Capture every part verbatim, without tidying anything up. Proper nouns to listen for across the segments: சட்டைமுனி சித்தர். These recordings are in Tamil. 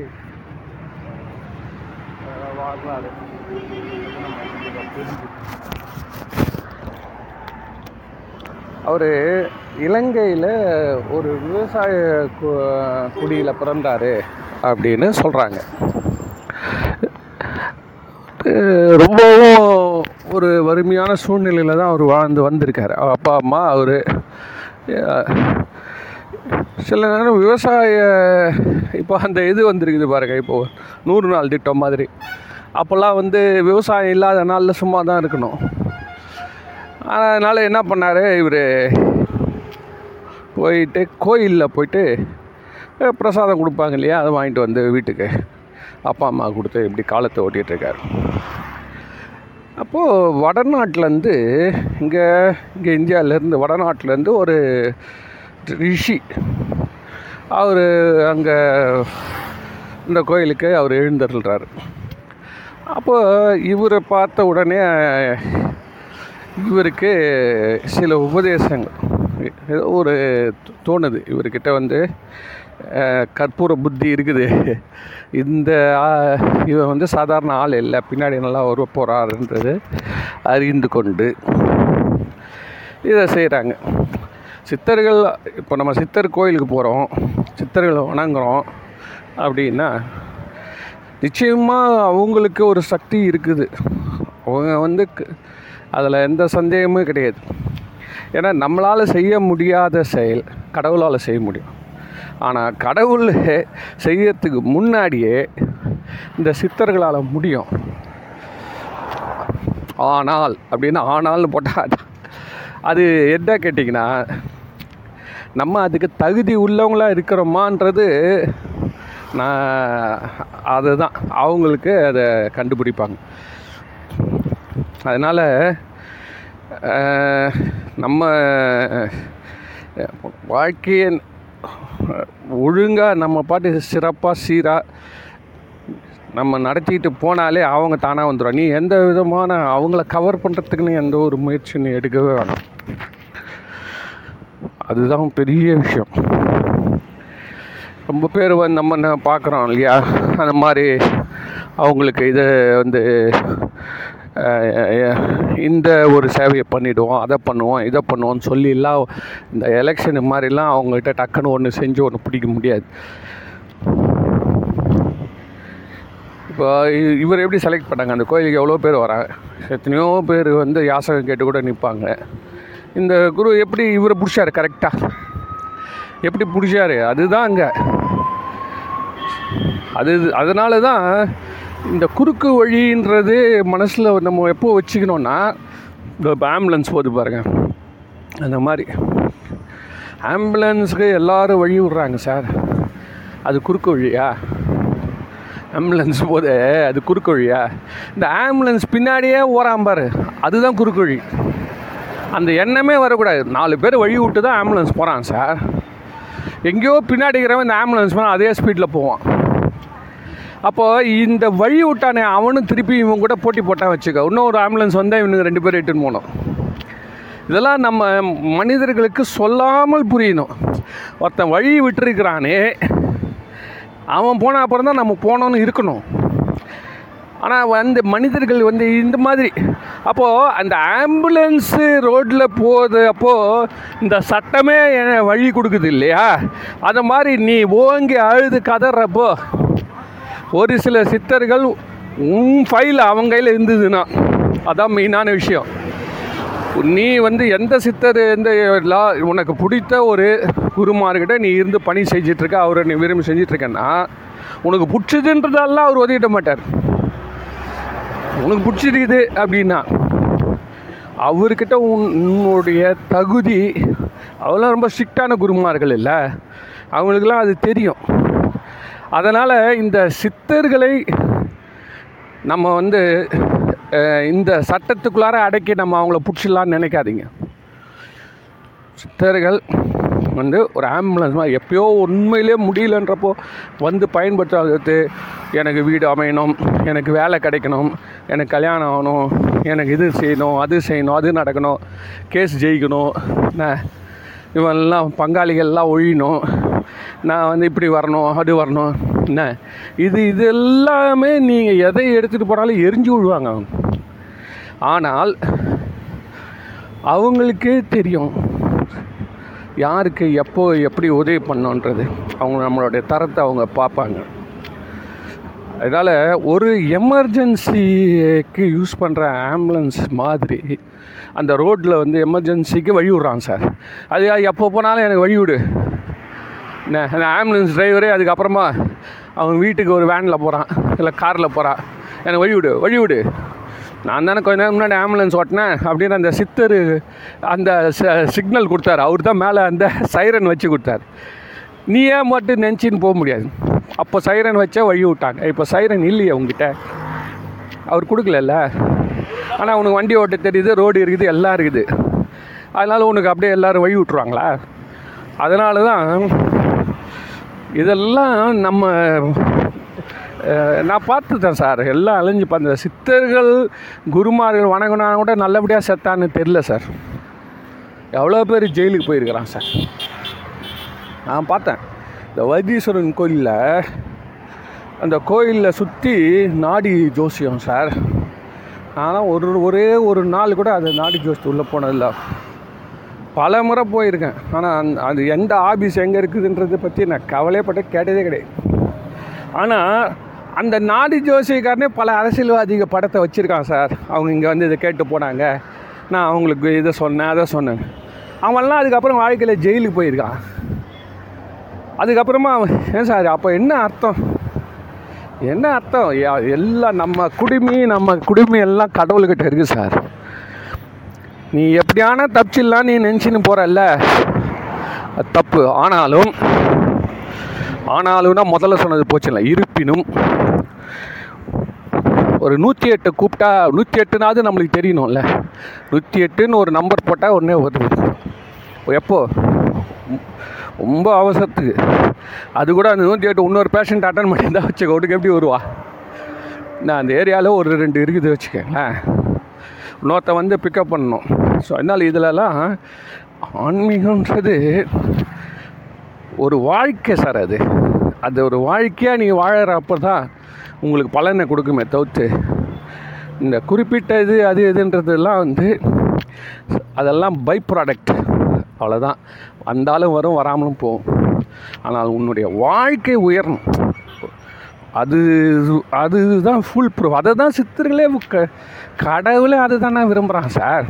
இருக்கு வரலாறு. அவர் இலங்கையில் ஒரு விவசாய கு குடியில் பிறந்தார் அப்படின்னு சொல்கிறாங்க. ரொம்பவும் ஒரு வறுமையான சூழ்நிலையில் தான் அவர் வாழ்ந்து வந்திருக்கார். அப்பா அம்மா அவர் சில நேரம் விவசாய இப்போ அந்த இது வந்திருக்குது பாருங்கள், இப்போது நூறு நாள் திட்டம் மாதிரி. அப்போல்லாம் வந்து விவசாயம் இல்லாத நாளில் சும்மா தான் இருக்கணும். அதனால் என்ன பண்ணார், இவர் போயிட்டு கோயிலில் போயிட்டு பிரசாதம் கொடுப்பாங்க இல்லையா, அதை வாங்கிட்டு வந்து வீட்டுக்கு அப்பா அம்மா கொடுத்து இப்படி காலத்தை ஓட்டிகிட்ருக்கார். அப்போது வடநாட்டிலேருந்து இங்கே இங்கே இந்தியாவிலேருந்து வடநாட்டிலேருந்து ஒரு ரிஷி அவர் அங்கே இந்த கோயிலுக்கு அவர் எழுந்தருள்றார். அப்போது இவரை பார்த்த உடனே இவருக்கு சில உபதேசங்கள் ஏதோ ஒரு தோணுது. இவர்கிட்ட வந்து கற்பூர புத்தி இருக்குது, இந்த இவன் வந்து சாதாரண ஆள் இல்லை, பின்னாடி நல்லா வர போகிறாருன்றது அறிந்து கொண்டு இதை செய்கிறாங்க. சித்தர்கள் இப்போ நம்ம சித்தர் கோயிலுக்கு போகிறோம், சித்தர்களை வணங்குகிறோம் அப்படின்னா நிச்சயமாக அவங்களுக்கு ஒரு சக்தி இருக்குது. அவங்க வந்து அதில் எந்த சந்தேகமும் கிடையாது. ஏன்னா நம்மளால் செய்ய முடியாத செயல் கடவுளால் செய்ய முடியும். ஆனால் கடவுள் செய்யறதுக்கு முன்னாடியே இந்த சித்தர்களால் முடியும். ஆனால் அப்படின்னு ஆனால்னு போட்டால் அது என்ன கேட்டிங்கன்னா, நம்ம அதுக்கு தகுதி உள்ளவங்களாக இருக்கிறோமான்றது நான் அதுதான் அவங்களுக்கு அதை கண்டுபிடிப்பாங்க. அதனால் நம்ம வாழ்க்கையை ஒழுங்காக நம்ம பாட்டு சிறப்பாக சீராக நம்ம நடத்திட்டு போனாலே அவங்க தானாக வந்துடும். நீ எந்த விதமான அவங்கள கவர் பண்ணுறதுக்குன்னு எந்த ஒரு முயற்சியும் எடுக்கவே வேணும். அதுதான் பெரிய விஷயம். ரொம்ப பேர் வந்து நம்ம பார்க்குறோம் இல்லையா, அந்த மாதிரி அவங்களுக்கு இதை வந்து இந்த ஒரு சேவையை பண்ணிவிடுவோம், அதை பண்ணுவோம், இதை பண்ணுவோன்னு சொல்லிலாம் இந்த எலெக்ஷன் மாதிரிலாம் அவங்ககிட்ட டக்குன்னு ஒன்று செஞ்சு ஒன்று பிடிக்க முடியாது. இப்போ இவர் எப்படி செலக்ட் பண்ணாங்க, அந்த கோயிலுக்கு எவ்வளோ பேர் வராங்க, எத்தனையோ பேர் வந்து யாசகம் கேட்டு கூட நிற்பாங்க. இந்த குரு எப்படி இவரை பிடிச்சாரு, கரெக்டாக எப்படி பிடிச்சாரு, அதுதான் அங்கே அது அதனால தான் இந்த குறுக்கு வழின்றது மனசில் நம்ம எப்போ வச்சுக்கணுன்னா, இப்போ ஆம்புலன்ஸ் போது பாருங்கள், அந்த மாதிரி ஆம்புலன்ஸுக்கு எல்லோரும் வழி விடுறாங்க சார், அது குறுக்கு வழியா? ஆம்புலன்ஸ் போது அது குறுக்கு வழியா? இந்த ஆம்புலன்ஸ் பின்னாடியே ஓராம்பார், அதுதான் குறுக்கு வழி. அந்த எண்ணமே வரக்கூடாது. நாலு பேர் வழி விட்டு தான் ஆம்புலன்ஸ் போகிறான் சார். எங்கேயோ பின்னாடிக்கிறவன் இந்த ஆம்புலன்ஸ் போனால் அதே ஸ்பீடில் போவான். அப்போது இந்த வழி விட்டானே அவனும் திருப்பி இவங்க கூட போட்டி போட்டால் வச்சுக்க, இன்னும் ஒரு ஆம்புலன்ஸ் வந்தால் இவனுக்கு ரெண்டு பேரும் எட்டுன்னு போனோம். இதெல்லாம் நம்ம மனிதர்களுக்கு சொல்லாமல் புரியணும். ஒருத்தன் வழி விட்டுருக்கிறானே அவன் போன அப்புறம் தான் நம்ம போனோன்னு இருக்கணும். ஆனால் வந்து மனிதர்கள் வந்து இந்த மாதிரி அப்போது அந்த ஆம்புலன்ஸு ரோட்டில் போகுது. அப்போது இந்த சட்டமே வழி கொடுக்குது இல்லையா, அது மாதிரி நீ ஓங்கி அழுது கதறப்போ ஒரு சில சித்தர்கள் உன் ஃபைல் அவங்க கையில் இருந்ததுன்னா அதான் மெயினான விஷயம். நீ வந்து எந்த சித்தர் எந்த லா உனக்கு பிடித்த ஒரு குருமார்கிட்ட நீ இருந்து பணி செஞ்சிட்ருக்க, அவரை நீ விரும்பி செஞ்சிட்ருக்கேன்னா உனக்கு பிடிச்சதுன்றதெல்லாம் அவர் ஒதுக்கிட மாட்டார். உனக்கு பிடிச்சிருக்குது அப்படின்னா அவர்கிட்ட உன் உன்னுடைய தகுதி, அவெல்லாம் ரொம்ப ஸ்ட்ரிக்டான குருமார்கள் இல்லை, அவங்களுக்கெல்லாம் அது தெரியும். அதனால் இந்த சித்தர்களை நம்ம வந்து இந்த சட்டத்துக்குள்ளார அடக்கி நம்ம அவங்கள பிடிச்சிடலான்னு நினைக்காதீங்க. சித்தர்கள் வந்து ஒரு ஆம்புலன்ஸ் மாதிரி எப்போயோ உண்மையிலே முடியலன்றப்போ வந்து பயன்படுத்தாதது, எனக்கு வீடு அமையணும், எனக்கு வேலை கிடைக்கணும், எனக்கு கல்யாணம் ஆகணும், எனக்கு இது செய்யணும், அது செய்யணும், அது நடக்கணும், கேஸ் ஜெயிக்கணும், நான் இவெல்லாம் பங்காளிகள்லாம் ஒழியணும், நான் வந்து இப்படி வரணும், அது வரணும், என்ன இது இது எல்லாமே நீங்கள் எதை எடுத்துகிட்டு போனாலும் எரிஞ்சு விடுவாங்க அவங்க. ஆனால் அவங்களுக்கே தெரியும் யாருக்கு எப்போ எப்படி உதவி பண்ணோன்றது. அவங்க நம்மளுடைய தரத்தை அவங்க பார்ப்பாங்க. அதனால் ஒரு எமர்ஜென்சிக்கு யூஸ் பண்ணுற ஆம்புலன்ஸ் மாதிரி அந்த ரோட்டில் வந்து எமர்ஜென்சிக்கு வழி விடுறாங்க சார். அது எப்போ போனாலும் எனக்கு வழி விடு என்ன. அந்த ஆம்புலன்ஸ் டிரைவரே அதுக்கப்புறமா அவன் வீட்டுக்கு ஒரு வேனில் போகிறான் இல்லை காரில் போகிறான், எனக்கு வழி விடு வழி விடு. நான் தானே கொஞ்ச நேரம் முன்னாடி ஆம்புலன்ஸ் ஓட்டினேன் அப்படின்னு அந்த சித்தர் அந்த சிக்னல் கொடுத்தாரு. அவர் தான் மேலே அந்த சைரன் வச்சு கொடுத்தாரு. நீ ஏன் மட்டும் நினச்சின்னு போக முடியாது. அப்போ சைரன் வச்சா வழி விட்டாங்க. இப்போ சைரன் இல்லையே அவங்ககிட்ட, அவர் கொடுக்கலல்ல. ஆனால் உனக்கு வண்டி ஓட்ட தெரியுது, ரோடு இருக்குது, எல்லாம் இருக்குது, அதனால் உனக்கு அப்படியே எல்லோரும் வழி விட்டுருவாங்களா? அதனால தான் இதெல்லாம் நம்ம நான் பார்த்துட்டேன் சார். எல்லாம் அழிஞ்சு பார்த்தேன். சித்தர்கள் குருமார்கள் வணங்கினா கூட நல்லபடியாக செத்தான்னு தெரில சார். எவ்வளோ பேர் ஜெயிலுக்கு போயிருக்கிறான் சார். நான் பார்த்தேன் இந்த வைத்தீஸ்வரன் கோயிலில், அந்த கோயிலில் சுற்றி நாடி ஜோசியம் சார். ஆனால் ஒரு ஒரே ஒரு நாள் கூட அது நாடி ஜோசியம் உள்ளே போனதில்லை. பல முறை போயிருக்கேன். ஆனால் அது எந்த ஆபீஸ் எங்கே இருக்குதுன்றதை பற்றி நான் கவலைப்பட்டு கேட்டதே கிடையாது. ஆனால் அந்த நாடி ஜோசியக்காரனே பல அரசியல்வாதிகள் படத்தை வச்சுருக்கான் சார். அவங்க இங்கே வந்து இதை கேட்டு போனாங்க, நான் அவங்களுக்கு இதை சொன்னேன் அதை சொன்னேன். அவன்லாம் அதுக்கப்புறம் வாழ்க்கையில் ஜெயிலுக்கு போயிருக்கான். அதுக்கப்புறமா அவன் ஏன் சார் அப்போ என்ன அர்த்தம் என்ன அர்த்தம் எல்லாம் நம்ம குடுமி நம்ம குடுமி எல்லாம் கடவுள்கிட்ட இருக்குது சார். நீ எப்படியான தப்பிச்சிடலாம் நீ நினச்சின்னு போகிறல்ல, அது தப்பு. ஆனாலும் ஆனாலும்னா முதல்ல சொன்னது போச்சுல. இருப்பினும் ஒரு நூற்றி எட்டு கூப்பிட்டா நூற்றி எட்டுனாவது நம்மளுக்கு தெரியணும்ல. நூற்றி எட்டுன்னு ஒரு நம்பர் போட்டால் உடனே வருது. எப்போது ரொம்ப அவசரத்துக்கு அது கூட அந்த நூற்றி எட்டு இன்னொரு பேஷண்ட் அட்டன் பண்ணியிருந்தால் வச்சுக்க ஒட்டுக்கு எப்படி வருவா? நான் அந்த ஏரியாவில் ஒரு ரெண்டு இருக்குது வச்சுக்கோங்களேன், இன்னொருத்த வந்து பிக்கப் பண்ணணும். ஸோ அதனால் இதிலலாம் ஆன்மீகன்றது ஒரு வாழ்க்கை சார். அது அது ஒரு வாழ்க்கையாக நீங்கள் வாழற அப்போ தான் உங்களுக்கு பலனை கொடுக்குமே தவிர்த்து இந்த குறிப்பிட்ட இது அது இதுன்றதுலாம் வந்து அதெல்லாம் பை ப்ராடக்ட், அவ்வளோதான். வந்தாலும் வரும் வராமலும் போகும். ஆனால் உன்னுடைய வாழ்க்கை உயரணும். அது அதுதான் ஃபுல் ப்ரூஃப். அதை தான் சித்தர்களே கடவுளே அதை தான் நான் விரும்புகிறாங்க சார்.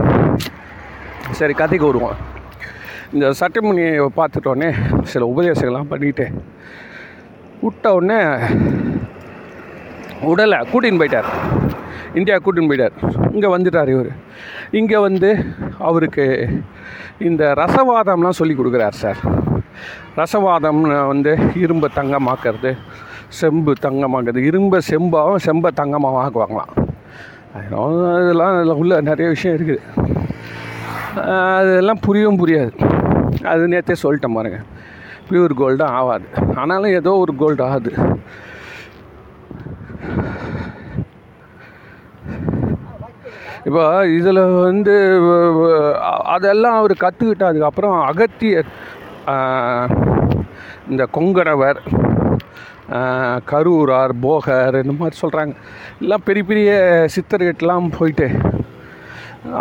சரி, கதைக்கு வருவோம். இந்த சட்டைமுனியை பார்த்துட்டோடனே சில உபதேசங்கள்லாம் பண்ணிக்கிட்டு விட்ட உடனே உடலை கூட்டின்னு போயிட்டார், இந்தியா கூட்டின்னு போயிட்டார். இங்கே வந்துட்டார் இவர். இங்கே வந்து அவருக்கு இந்த ரசவாதம்லாம் சொல்லி கொடுக்குறார் சார். ரசவாதம்னு வந்து இரும்பை தங்கமாக்குறது, செம்பு தங்கமாக்குறது, இரும்பை செம்பாகவும் செம்பை தங்கமாக ஆக்குவாங்களாம். அதெல்லாம் அதில் உள்ள நிறைய விஷயம் இருக்குது, அதெல்லாம் புரியவும் புரியாது. அது நேற்றே சொல்லிட்டேன் பாருங்க, பியூர் கோல்டும் ஆகாது. ஆனாலும் ஏதோ ஒரு கோல்டு ஆகுது. இப்போ இதில் வந்து அதெல்லாம் அவர் கற்றுக்கிட்டதுக்கு அப்புறம் அகத்தியர், இந்த கொங்கணவர், கரூரார், போகர், இந்த மாதிரி சொல்கிறாங்க எல்லாம் பெரிய பெரிய சித்தர்கிட்டலாம் போயிட்டு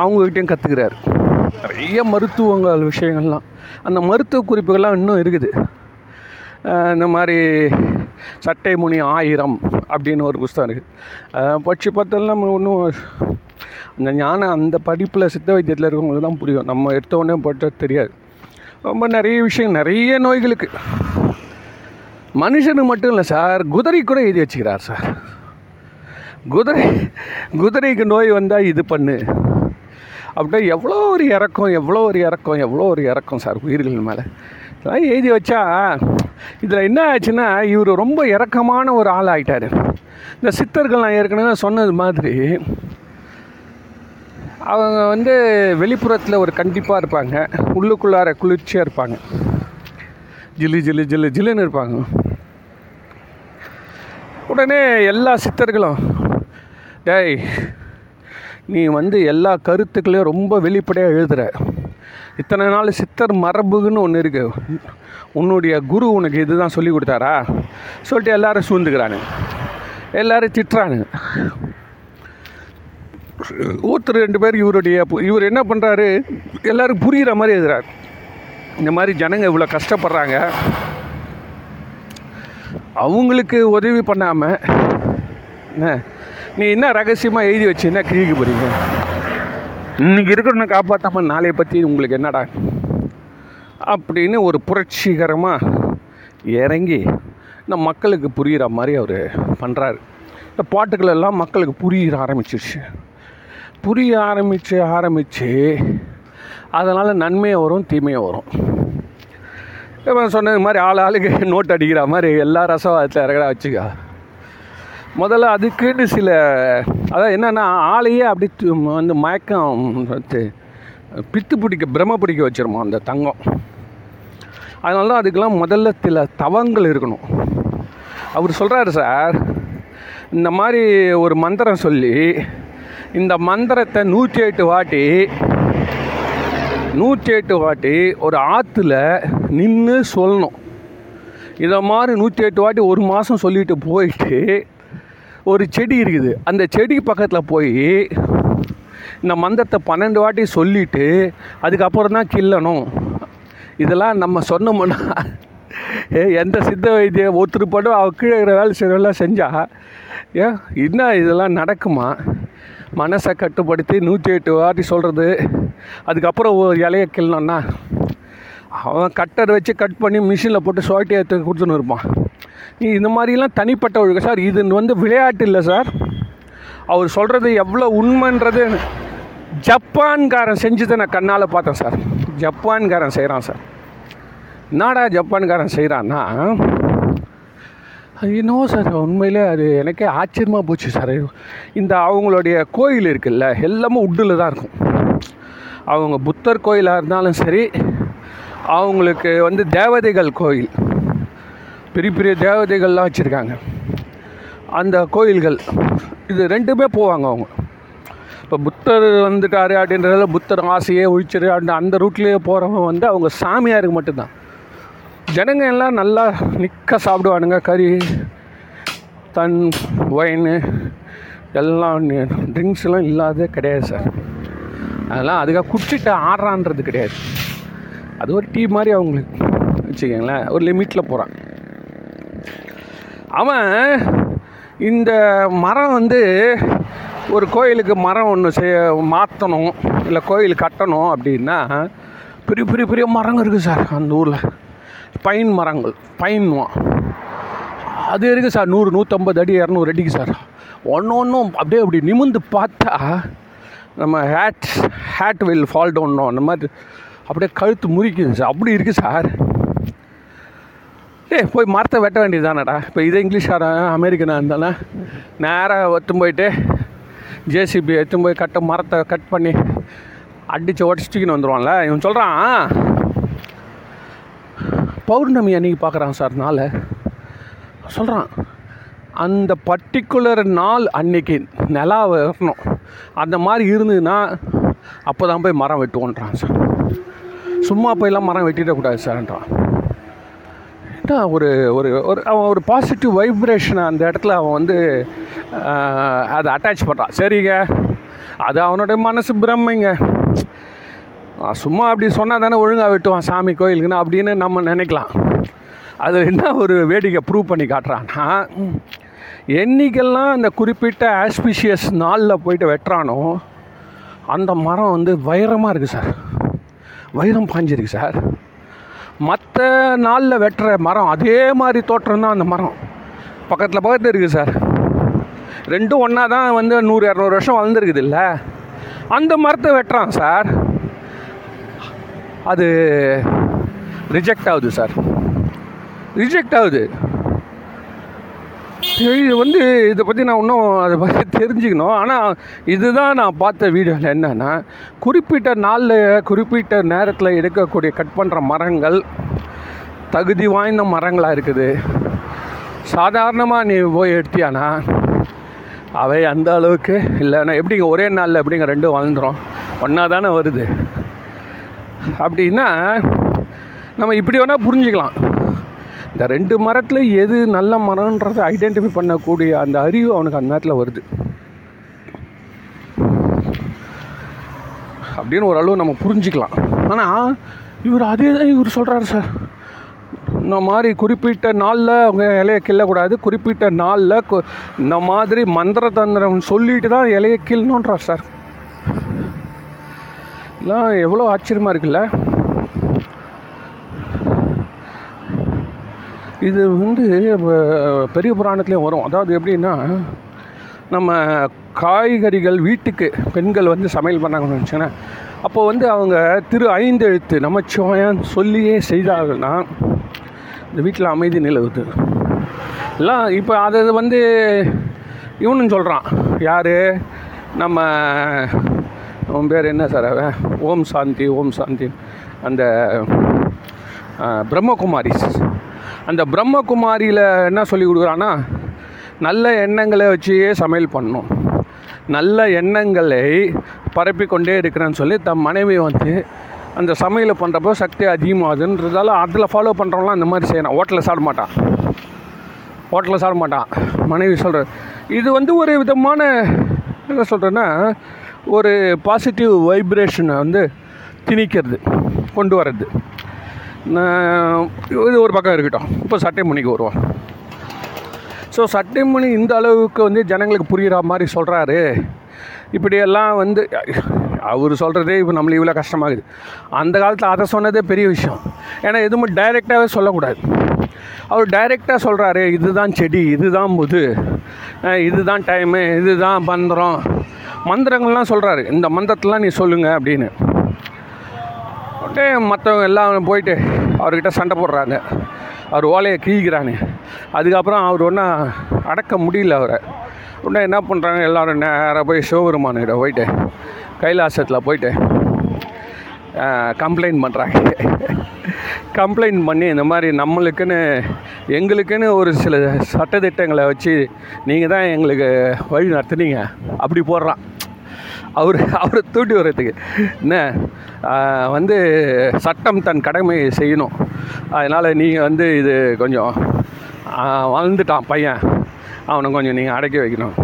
அவங்கக்கிட்டையும் கற்றுக்கிறார் நிறைய மருத்துவங்கள் விஷயங்கள்லாம். அந்த மருத்துவ குறிப்புகள்லாம் இன்னும் இருக்குது. இந்த மாதிரி சட்டைமுனி ஆயிரம் அப்படின்னு ஒரு புஸ்தகம் இருக்குது. படித்து பார்த்தெல்லாம் நம்ம ஒன்றும் அந்த ஞானம் அந்த படிப்பில் சித்த வைத்தியத்தில் இருக்கவங்களுக்கு தான் புரியும். நம்ம எடுத்தோடனே போட்டால் தெரியாது. ரொம்ப நிறைய விஷயம் நிறைய நோய்களுக்கு மனுஷனுக்கு மட்டும் இல்லை சார், குதிரை கூட எழுதி வச்சுக்கிறார் சார். குதிரை குதிரைக்கு நோய் வந்தால் இது பண்ணு அப்படின்னா எவ்வளோ ஒரு இறக்கம் எவ்வளோ ஒரு இறக்கம் எவ்வளோ ஒரு இறக்கம் சார் உயிர்கள் மேலே. இதெல்லாம் எழுதி வச்சா இதில் என்ன ஆச்சுன்னா இவர் ரொம்ப இறக்கமான ஒரு ஆள் ஆகிட்டார். இந்த சித்தர்கள் நான் ஏற்கனவே சொன்னது மாதிரி அவங்க வந்து வெளிப்புறத்தில் ஒரு கண்டிப்பாக இருப்பாங்க, உள்ளுக்குள்ளார குளிர்ச்சியாக இருப்பாங்க, ஜில்லு ஜில்லு ஜில்லு ஜில்லுன்னு இருப்பாங்க. உடனே எல்லா சித்தர்களும் டேய் நீ வந்து எல்லா கருத்துக்களையும் ரொம்ப வெளிப்படையாக எழுதுகிற, இத்தனை நாள் சித்தர் மரபுன்னு ஒன்று இருக்குது, உன்னுடைய குரு உனக்கு இது தான் சொல்லி கொடுத்தாரா சொல்லிட்டு எல்லோரும் சூழ்ந்துக்கிறானு, எல்லோரும் திட்டுறானு. ஒருத்தர் ரெண்டு பேர் இவருடைய இவர் என்ன பண்ணுறாரு, எல்லோரும் புரிகிற மாதிரி எழுதுறாரு. இந்த மாதிரி ஜனங்கள் இவ்வளோ கஷ்டப்படுறாங்க, அவங்களுக்கு உதவி பண்ணாமல் என்ன நீ என்ன ரகசியமாக எழுதி வச்சு என்ன கிழிக்க போகிறீங்க? இன்றைக்கி இருக்கிறவனை காப்பாற்றாமல் நாளை பற்றி உங்களுக்கு என்னடா அப்படின்னு ஒரு புரட்சிகரமாக இறங்கி இந்த மக்களுக்கு புரிகிற மாதிரி அவர் பண்ணுறாரு. இந்த பாட்டுக்களெல்லாம் மக்களுக்கு புரிய ஆரம்பிச்சிருச்சு. புரிய ஆரம்பித்து ஆரம்பித்து அதனால் நன்மையாக வரும், தீமையாக வரும். இப்போ சொன்னது மாதிரி ஆள் ஆளுக்கு நோட் அடிக்கிற மாதிரி எல்லா ரசவாதத்தில் இறக்கடா வச்சுக்கா. முதல்ல அதுக்குன்னு சில அதாவது என்னென்னா ஆளையே அப்படி வந்து மயக்கம் பித்து பிடிக்க பிரம பிடிக்க வச்சிருமோ அந்த தங்கம். அதனால தான் அதுக்கெல்லாம் முதல்ல சில தவங்கள் இருக்கணும். அவர் சொல்கிறாரு, சார் இந்த மாதிரி ஒரு மந்திரம் சொல்லி இந்த மந்திரத்தை நூற்றி எட்டு வாட்டி நூற்றி எட்டு வாட்டி ஒரு ஆற்றுல நின்று சொல்லணும். இதை மாதிரி நூற்றி எட்டு வாட்டி ஒரு மாதம் சொல்லிட்டு போயிட்டு ஒரு செடி இருக்குது, அந்த செடி பக்கத்தில் போய் இந்த மந்திரத்தை பன்னெண்டு வாட்டி சொல்லிவிட்டு அதுக்கப்புறம் தான் கிள்ளணும். இதெல்லாம் நம்ம சொன்னோம்னா ஏ எந்த சித்த வைத்தியம் ஒருத்தர் படம் அவ கீழே இருக்கிற வேலை செய்யலாம் செஞ்சால் ஏ என்ன இதெல்லாம் நடக்குமா? மனசை கட்டுப்படுத்தி நூற்றி எட்டு வாட்டி சொல்கிறது, அதுக்கப்புறம் ஒரு இலையை கிள்ளணும்னா அவன் கட்டர் வச்சு கட் பண்ணி மிஷினில் போட்டு சோட்டி எடுத்து கொடுத்துன்னு இருப்பான். நீ இந்த மாதிரிலாம் தனிப்பட்ட ஒழுக்கம் சார், இது வந்து விளையாட்டு இல்லை சார். அவர் சொல்கிறது எவ்வளோ உண்மைன்றது ஜப்பான்காரன் செஞ்சதை நான் கண்ணால் பார்த்தேன் சார். ஜப்பான்காரன் செய்கிறான் சார். என்னடா ஜப்பான்காரன் செய்கிறான்னா என்னோ சார் உண்மையிலே அது எனக்கே ஆச்சரியமாக போச்சு சார். இந்த அவங்களுடைய கோயில் இருக்குல்ல, எல்லாமே உட்டில் தான் இருக்கும். அவங்க புத்தர் கோயிலாக இருந்தாலும் சரி, அவங்களுக்கு வந்து தேவதைகள் கோயில், பெரிய பெரிய தேவதைகள்லாம் வச்சுருக்காங்க அந்த கோயில்கள். இது ரெண்டுமே போவாங்க அவங்க. இப்போ புத்தர் வந்துட்டாரு அப்படின்றதால புத்தர் ஆசையே ஒழிச்சிரு அப்படின்ற அந்த ரூட்லேயே போகிறவங்க வந்து அவங்க சாமியாருக்கு மட்டும்தான். ஜனங்க எல்லாம் நல்லா நிற்க சாப்பிடுவானுங்க, கறி தன் ஒயின் எல்லாம் ட்ரிங்க்ஸ்லாம் இல்லாதே கிடையாது சார். அதெல்லாம் அதுக்காக குடிச்சிட்டு ஆடுறான்றது கிடையாது. அது ஒரு டீ மாதிரி அவங்களுக்கு வச்சுக்கோங்களேன், ஒரு லிமிட்டில் போகிறான். அவன் இந்த மரம் வந்து ஒரு கோயிலுக்கு மரம் ஒன்று செய்ய மாற்றணும் இல்லை கோயில் கட்டணும் அப்படின்னா பெரிய பெரிய பெரிய மரங்கள் இருக்குது சார் அந்த ஊரில். பைன் மரங்கள் பைன்வான் அது இருக்குது சார், நூறு நூற்றம்பது அடி இரநூறு அடிக்கு சார். ஒன்று ஒன்றும் அப்படியே அப்படி நிமிந்து பார்த்தா நம்ம ஹேட் ஹேட் வில் ஃபால் டவுன்னோ அந்த மாதிரி அப்படியே கழுத்து முறிக்குது சார், அப்படி இருக்குது சார். ஏ போய் மரத்தை வெட்ட வேண்டியது தானடா. இப்போ இதே இங்கிலீஷாரா அமெரிக்கனாக இருந்தானே நேராக எடுத்துன்னு போயிட்டு ஜேசிபி எடுத்துன்னு போய் கட்ட மரத்தை கட் பண்ணி அடித்து உடச்சிட்டிக்கின்னு வந்துடுவான்ல. இவன் சொல்கிறான் பௌர்ணமி அன்றைக்கி பார்க்குறான் சார் நாளை. சொல்கிறான் அந்த பர்டிகுலர் நாள் அன்றைக்கி நிலா வரணும், அந்த மாதிரி இருந்ததுன்னா அப்போ தான் போய் மரம் வெட்டுவோன்றான் சார். சும்மா போயெல்லாம் மரம் வெட்டிடக்கூடாது சார்ன்றான். ஏன்னா ஒரு ஒரு அவன் ஒரு பாசிட்டிவ் வைப்ரேஷனை அந்த இடத்துல அவன் வந்து அதை அட்டாச் பண்ணுறான். சரிங்க, அது அவனுடைய மனசு பிரம்மைங்க, சும்மா அப்படி சொன்னால் தானே ஒழுங்காக வெட்டுவான் சாமி கோயிலுக்குன்னு அப்படின்னு நம்ம நினைக்கலாம். அது என்ன ஒரு வேடிக்கை ப்ரூவ் பண்ணி காட்டுறான்னா, என்றைக்கெல்லாம் அந்த குறிப்பிட்ட ஆஸ்பிஷியஸ் நாளில் போயிட்டு வெட்டுறானோ அந்த மரம் வந்து வைரமாக இருக்குது சார், வைரம் பாஞ்சிருக்கு சார். மற்ற நாளில் வெட்டுற மரம் அதே மாதிரி தோற்றம் தான், அந்த மரம் பக்கத்தில் பக்கத்தில் இருக்குது சார். ரெண்டும் ஒன்றா தான் வந்து நூறு இரநூறு வருஷம் வளர்ந்துருக்குது இல்லை, அந்த மரத்தை வெட்டுறான் சார். அது ரிஜெக்ட் ஆகுது சார், ரிஜெக்ட் ஆகுது. இது வந்து இதை பற்றி நான் இன்னும் அதை பற்றி தெரிஞ்சுக்கணும். ஆனால் இதுதான் நான் பார்த்த வீடியோவில் என்னென்னா, குறிப்பிட்ட நாளில் குறிப்பிட்ட நேரத்தில் எடுக்கக்கூடிய கட் பண்ணுற மரங்கள் தகுதி வாய்ந்த மரங்களாக இருக்குது. சாதாரணமாக நீ போய் எடுத்தியானா அவை அந்த அளவுக்கு இல்லைன்னா எப்படிங்க ஒரே நாளில் எப்படிங்க ரெண்டும் வளர்ந்துடும், ஒன்றா தானே வருது. அப்படின்னா நம்ம இப்படி வேணால் புரிஞ்சுக்கலாம். இந்த ரெண்டு மரத்தில் எது நல்ல மரம்ன்றதை ஐடென்டிஃபை பண்ணக்கூடிய அந்த அறிவு அவனுக்கு அந்த நேரத்தில் வருது அப்படின்னு ஓரளவு நம்ம புரிஞ்சுக்கலாம். ஆனால் இவர் அதே தான் இவர் சொல்கிறாரு சார், இந்த மாதிரி குறிப்பிட்ட நாளில் அவங்க இலையை கிள்ளக்கூடாது, குறிப்பிட்ட நாளில் இந்த மாதிரி மந்திர தந்திரம் சொல்லிட்டு தான் இலையை கிள்ளணுன்றார் சார். எல்லாம் எவ்வளோ ஆச்சரியமாக இருக்குல்ல. இது வந்து பெரிய புராணத்துலேயும் வரும். அதாவது எப்படின்னா, நம்ம காய்கறிகள் வீட்டுக்கு பெண்கள் வந்து சமையல் பண்ணாங்கன்னு வச்சுக்கோங்க, அப்போ வந்து அவங்க திரு ஐந்தெழுத்து நமச்சிவாயம் சொல்லியே செய்தாங்கன்னா இந்த வீட்டில் அமைதி நிலவுது. இல்லை இப்போ அது வந்து இவனு சொல்கிறான், யார் நம்ம அவன் பேர் என்ன சார், அவன் ஓம் சாந்தி ஓம் சாந்தி அந்த பிரம்மகுமாரி, அந்த பிரம்மகுமாரியில் என்ன சொல்லி கொடுக்குறான்னா, நல்ல எண்ணங்களை வச்சியே சமையல் பண்ணணும், நல்ல எண்ணங்களை பரப்பிக்கொண்டே இருக்கிறேன்னு சொல்லி தம் மனைவி வந்து அந்த சமையலை பண்ணுறப்போ சக்தி அதிகமாகுதுன்றதால அதில் ஃபாலோ பண்ணுறவங்களாம் அந்த மாதிரி செய்யணும். ஹோட்டலில் சாப்பிட மாட்டான், ஹோட்டலில் சாப்பிட மாட்டான் மனைவி சொல்கிறது. இது வந்து ஒரு விதமான என்ன சொல்கிறேன்னா, ஒரு பாசிட்டிவ் வைப்ரேஷனை வந்து திணிக்கிறது, கொண்டு வர்றது. இது ஒரு பக்கம் இருக்கட்டும். இப்போ சட்டைமுனிக்கு வருவோம். ஸோ சட்டைமுனி இந்த அளவுக்கு வந்து ஜனங்களுக்கு புரிகிற மாதிரி சொல்கிறாரு. இப்படியெல்லாம் வந்து அவர் சொல்கிறதே இப்போ நம்மளுக்கு இவ்வளோ கஷ்டமாகுது. அந்த காலத்தில் அதை சொன்னதே பெரிய விஷயம். ஏன்னா எதுவுமே டைரெக்டாகவே சொல்லக்கூடாது. அவர் டைரெக்டாக சொல்கிறாரு, இதுதான் செடி, இதுதான் முது, இதுதான் டைமு, இதுதான் மந்திரம், மந்திரங்கள்லாம் சொல்கிறாரு, இந்த மந்திரத்தெலாம் நீ சொல்லுங்கள் அப்படின்னு. உடனே மற்றவங்க எல்லாம் போயிட்டு அவர்கிட்ட சண்டை போடுறாங்க, அவர் ஓலையை கீழ்கிறாங்க. அதுக்கப்புறம் அவர் ஒன்றா அடக்க முடியல அவரை. உடனே என்ன பண்ணுறாங்க, எல்லோரும் நேராக போய் சிவபெருமானுக்கிட்ட போயிட்டு கைலாசத்தில் போயிட்டு கம்ப்ளைண்ட் பண்ணுறாங்க. கம்ப்ளைண்ட் பண்ணி, இந்த மாதிரி நம்மளுக்குன்னு எங்களுக்குன்னு ஒரு சில சட்டத்திட்டங்களை வச்சு நீங்கள் தான் எங்களுக்கு வழி நடத்துனீங்க அப்படி போடுறான் அவர், அவரை தூட்டி வர்றதுக்கு. என்ன வந்து சட்டம் தன் கடமை செய்யணும், அதனால் நீங்கள் வந்து இது கொஞ்சம் வளர்ந்துட்டான் பையன், அவனை கொஞ்சம் நீங்கள் அடக்கி வைக்கணும்.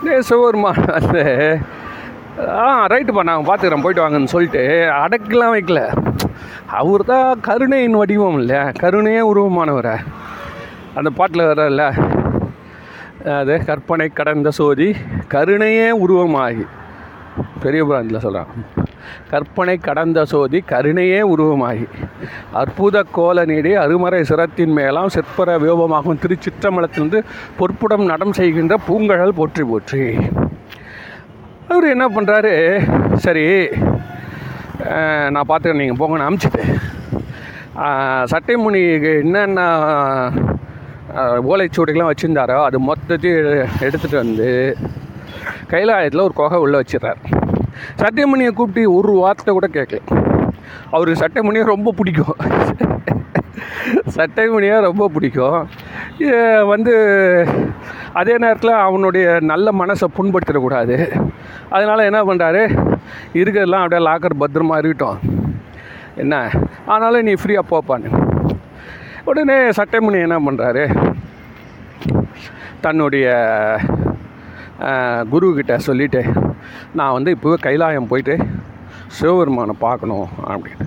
இந்த சிவபெருமான் வந்து ஆ ரைட்டுப்பா நாங்கள் பார்த்துக்கிறோம் போயிட்டு வாங்கன்னு சொல்லிட்டு அடக்கெலாம் வைக்கல. அவர் தான் கருணையின் வடிவம் இல்லை, கருணையே உருவமானவரை. அந்த பாட்டில் வரல, அது கற்பனை கடந்த சோதி கருணையே உருவமாகி, பெரிய புராணத்தில் சொல்கிறான், கற்பனை கடந்த சோதி கருணையே உருவமாகி அற்புத கோல நீடி அருமறை சிரத்தின் மேலாம் சிற்பர வியோபமாகும் திருச்சிற்றம்பலத்திலிருந்து பொற்புடம் நடம் செய்கின்ற பூங்கழல் போற்றி போற்றி. அவர் என்ன பண்ணுறாரு, சரி நான் பார்த்துக்கிறேன் நீங்கள் போங்க நான் அனுப்பிச்சிட்டு, சட்டைமுனிக்கு என்னென்ன ஓலைச்சுவடிகள்லாம் வச்சுருந்தாரோ அது மொத்தத்தையும் எடுத்துகிட்டு வந்து கைலாயத்தில் ஒரு குகை உள்ளே வச்சிடறாரு. சட்டைமுனியை கூப்பிட்டு ஒரு வார்த்தை கூட கேட்கல. அவருக்கு சட்டைமுனியை ரொம்ப பிடிக்கும், சட்டைமுனியை ரொம்ப பிடிக்கும். வந்து அதே நேரத்தில் அவனுடைய நல்ல மனசை புண்படுத்திடக்கூடாது, அதனால் என்ன பண்ணுறாரு, இருக்கிறதெல்லாம் அப்படியே லாக்கர் பத்திரமா இருக்கட்டும் என்ன, ஆனாலும் நீ ஃப்ரீயாக போப்பான்னு. உடனே சட்டைமுனி என்ன பண்ணுறாரு, தன்னுடைய குருக்கிட்ட சொல்லிவிட்டு நான் வந்து இப்போவே கைலாயம் போயிட்டு சிவபெருமானை பார்க்கணும் அப்படின்னு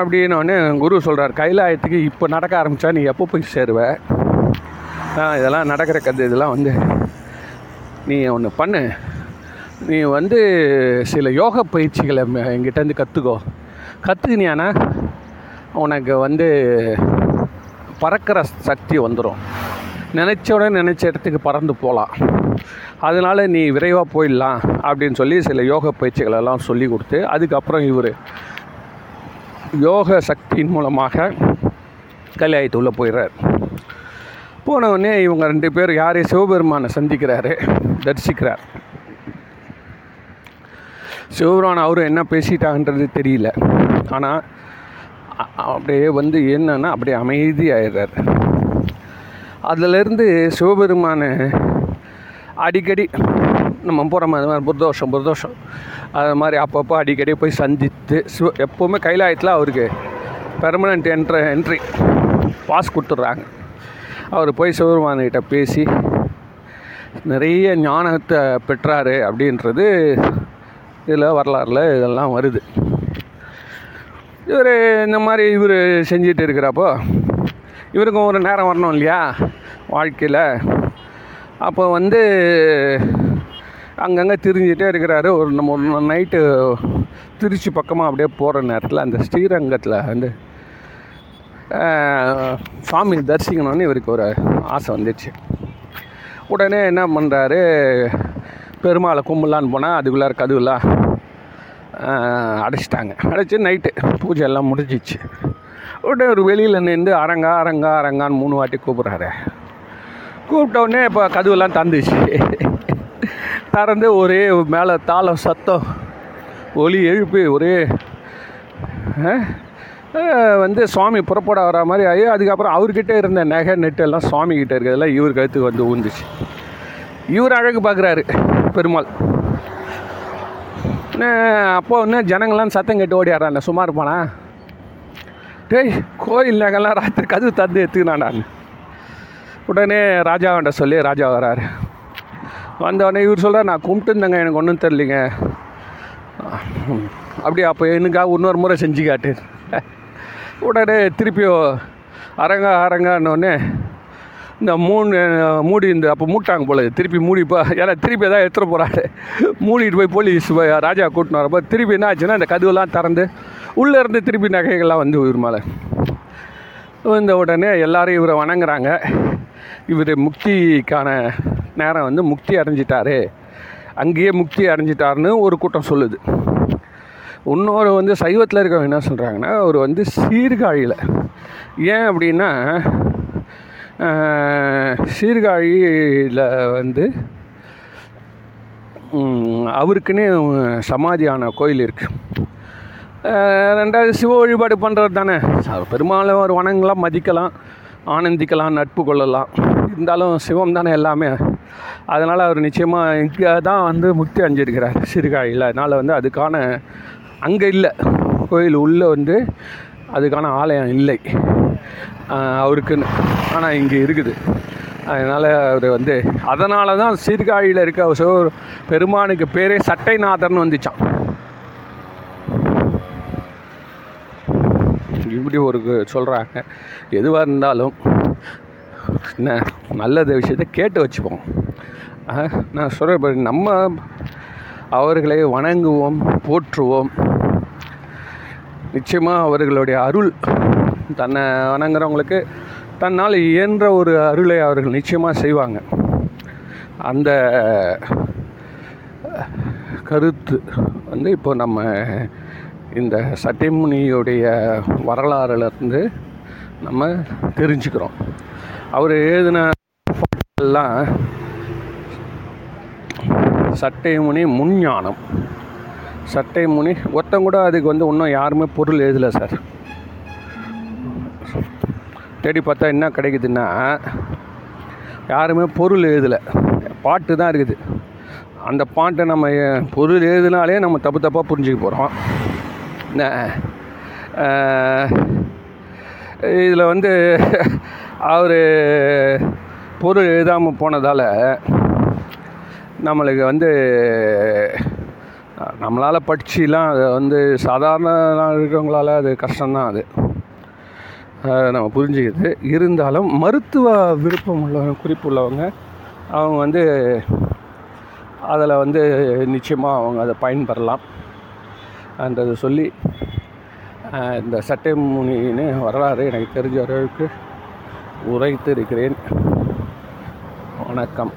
அப்படின்னோடனே குரு சொல்கிறார், கைலாயத்துக்கு இப்போ நடக்க ஆரம்பித்தா நீ எப்போ போய் சேருவேன், இதெல்லாம் நடக்கிற கதை, இதெல்லாம் வந்து நீ ஒன்று பண்ணு, நீ வந்து சில யோக பயிற்சிகளை எங்கிட்டேருந்து கற்றுக்கோ, கற்றுக்கினியானா உனக்கு வந்து பறக்கிற சக்தி வந்துடும், நினச்சோட நினச்ச இடத்துக்கு பறந்து போகலாம், அதனால் நீ விரைவாக போயிடலாம் அப்படின்னு சொல்லி சில யோக பயிற்சிகளெல்லாம் சொல்லி கொடுத்து, அதுக்கப்புறம் இவர் யோக சக்தியின் மூலமாக கைலாயத்து உள்ளே போயிடுறார். போனவுடனே இவங்க ரெண்டு பேர் யாரே சிவபெருமானை சந்திக்கிறாரு, தரிசிக்கிறார். சிவபெருமான் அவரும் என்ன பேசிட்டாங்கன்றது தெரியல, ஆனால் அப்படியே வந்து என்னன்னா அப்படியே அமைதியாகிடுறார். அதிலிருந்து சிவபெருமானை அடிக்கடி நம்ம போகிற மாதிரி புர்தோஷம் புர்தோஷம் அது மாதிரி அப்பப்போ அடிக்கடி போய் சந்தித்து சிவ எப்போவுமே கைலாயத்தில் அவருக்கு பெர்மனெண்ட் என்ட்ர என்ட்ரி பாஸ் கொடுத்துட்றாங்க. அவர் போய் சிவபெருமான்கிட்ட பேசி நிறைய ஞானத்தை பெற்றார் அப்படின்றது இதில் வரலாறில் இதெல்லாம் வருது. இவர் இந்த மாதிரி இவர் செஞ்சிட்டு இருக்கிறப்போ இவருக்கும் ஒரு நேரம் வரணும் இல்லையா வாழ்க்கையில். அப்போ வந்து அங்கங்கே திரிஞ்சிட்டே இருக்கிறாரு. ஒரு நம்ம ஒரு நைட்டு திருச்சி பக்கமாக அப்படியே போகிற நேரத்தில் அந்த ஸ்ரீரங்கத்தில் வந்து சாமி தரிசிக்கணும்னு இவருக்கு ஒரு ஆசை வந்துச்சு. உடனே என்ன பண்ணுறாரு, பெருமாளை கும்பலான்னு போனால் அதுக்குள்ளார கதுவெல்லாம் அடைச்சிட்டாங்க. அடைச்சி நைட்டு பூஜை எல்லாம் முடிஞ்சிச்சு. உடனே ஒரு வெளியில் நின்று அரங்கா அரங்கா அரங்கான்னு மூணு வாட்டி கூப்பிட்றாரு. கூப்பிட்ட உடனே இப்போ கதுவெல்லாம் தந்துச்சு. திறந்து ஒரே மேலே தாளம் சத்தம் ஒலி எழுப்பி ஒரே வந்து சுவாமி புறப்பட வர மாதிரி ஆகி அதுக்கப்புறம் அவர்கிட்ட இருந்த நகை நெட்டு எல்லாம் சுவாமிகிட்ட இருக்கிறதெல்லாம் இவர் கழுத்துக்கு வந்து ஊந்துச்சு. இவர் அழகு பார்க்குறாரு பெருமாள். அப்போ ஒன்று ஜனங்கள்லாம் சத்தம் கேட்டு ஓடியாரான். சும்மா இருப்பானா, டேய் கோயில் நகைலாம் ராத்திரி கதவு தந்து எடுத்துக்கினாண்டான். உடனே ராஜாவண்ட சொல்லி ராஜா வராரு. வந்தவொடனே இவர் சொல்கிறார், நான் கும்பிட்டுருந்தேங்க, எனக்கு ஒன்றும் தெரிலிங்க. அப்படியே அப்போ எனக்காக இன்னொரு முறை செஞ்சு காட்டு. உடனே திருப்பியோ அரங்கா அரங்கானோடனே இந்த மூணு மூடி இந்த அப்போ மூட்டாங்க போல திருப்பி மூடிப்பா, ஏன்னா திருப்பி எதாவது எடுத்துகிட்டு போகிறாரு. மூடிட்டு போய் போலீஸ் போய் ராஜா கூட்டின்னு வரப்போ திருப்பி என்ன ஆச்சுன்னா இந்த கதவுலாம் திறந்து உள்ளே இருந்து திருப்பி நகைகள்லாம் வந்து இவர் மேலே இந்த உடனே எல்லோரும் இவரை வணங்குறாங்க. இவர் முக்திக்கான நேரம் வந்து முக்தி அடைஞ்சிட்டாரு, அங்கேயே முக்தி அடைஞ்சிட்டாருன்னு ஒரு கூட்டம் சொல்லுது. இன்னொரு வந்து சைவத்தில் இருக்கவங்க என்ன சொல்கிறாங்கன்னா, அவர் வந்து சீர்காழியில், ஏன் அப்படின்னா சீர்காழியில் வந்து அவருக்குன்னே சமாதியான கோயில் இருக்குது. ரெண்டாவது சிவ வழிபாடு பண்ணுறது தானே, பெருமாளை ஒரு வணங்கலாம், மதிக்கலாம், ஆனந்திக்கலாம், நட்பு கொள்ளலாம். இருந்தாலும் சிவம் தானே எல்லாமே. அதனால் அவர் நிச்சயமாக இங்கே தான் வந்து முக்தி அடைஞ்சிருக்கிறார் சீர்காழியில். அதனால் வந்து அதுக்கான அங்கே இல்லை, கோயில் உள்ளே வந்து அதுக்கான ஆலயம் இல்லை அவருக்குன்னு, ஆனால் இங்கே இருக்குது. அதனால் அவர் வந்து அதனால தான் சீர்காழியில் இருக்க சிவ பெருமானுக்கு பேரே சட்டைநாதர்னு வந்துச்சான். இப்படி ஒரு சொல்கிறாங்க. எதுவாக இருந்தாலும் என்ன நல்லது விஷயத்தை கேட்டு வச்சுப்போம். நான் சொல்கிற நம்ம அவர்களை வணங்குவோம், போற்றுவோம். நிச்சயமாக அவர்களுடைய அருள் தன்னை வணங்குறவங்களுக்கு தன்னால் இயன்ற ஒரு அருளை அவர்கள் நிச்சயமாக செய்வாங்க. அந்த கருத்து வந்து இப்போ நம்ம இந்த சட்டைமுனியுடைய வரலாறுலேருந்து நம்ம தெரிஞ்சுக்கிறோம். அவர் எழுதின பாட்டெல்லாம் சட்டைமுனி முன்ஞானம், சட்டைமுனி ஒருத்தங்கூட அதுக்கு வந்து இன்னும் யாருமே பொருள் எழுதலை சார். தேடி பார்த்தா என்ன கிடைக்குதுன்னா, யாருமே பொருள் எழுதலை, பாட்டு தான் இருக்குது. அந்த பாட்டை நம்ம பொருள் எழுதினாலே நம்ம தப்பு தப்பாக புரிஞ்சுக்க போகிறோம். இதில் வந்து அவர் பொருள் எழுதாமல் போனதால் நம்மளுக்கு வந்து நம்மளால் படிச்சுலாம் அதை வந்து சாதாரண இருக்கிறவங்களால் அது கஷ்டம்தான். அது நம்ம புரிஞ்சுக்கிது. இருந்தாலும் மருத்துவ விருப்பம் உள்ளவங்க, குறிப்பு உள்ளவங்க, அவங்க வந்து அதில் வந்து நிச்சயமாக அவங்க அதை பயன்பெறலாம் என்றதை சொல்லி, இந்த சட்டைமுனின்னு வரலாறு எனக்கு தெரிஞ்ச அளவுக்கு உரைத்து இருக்கிறேன். வணக்கம்.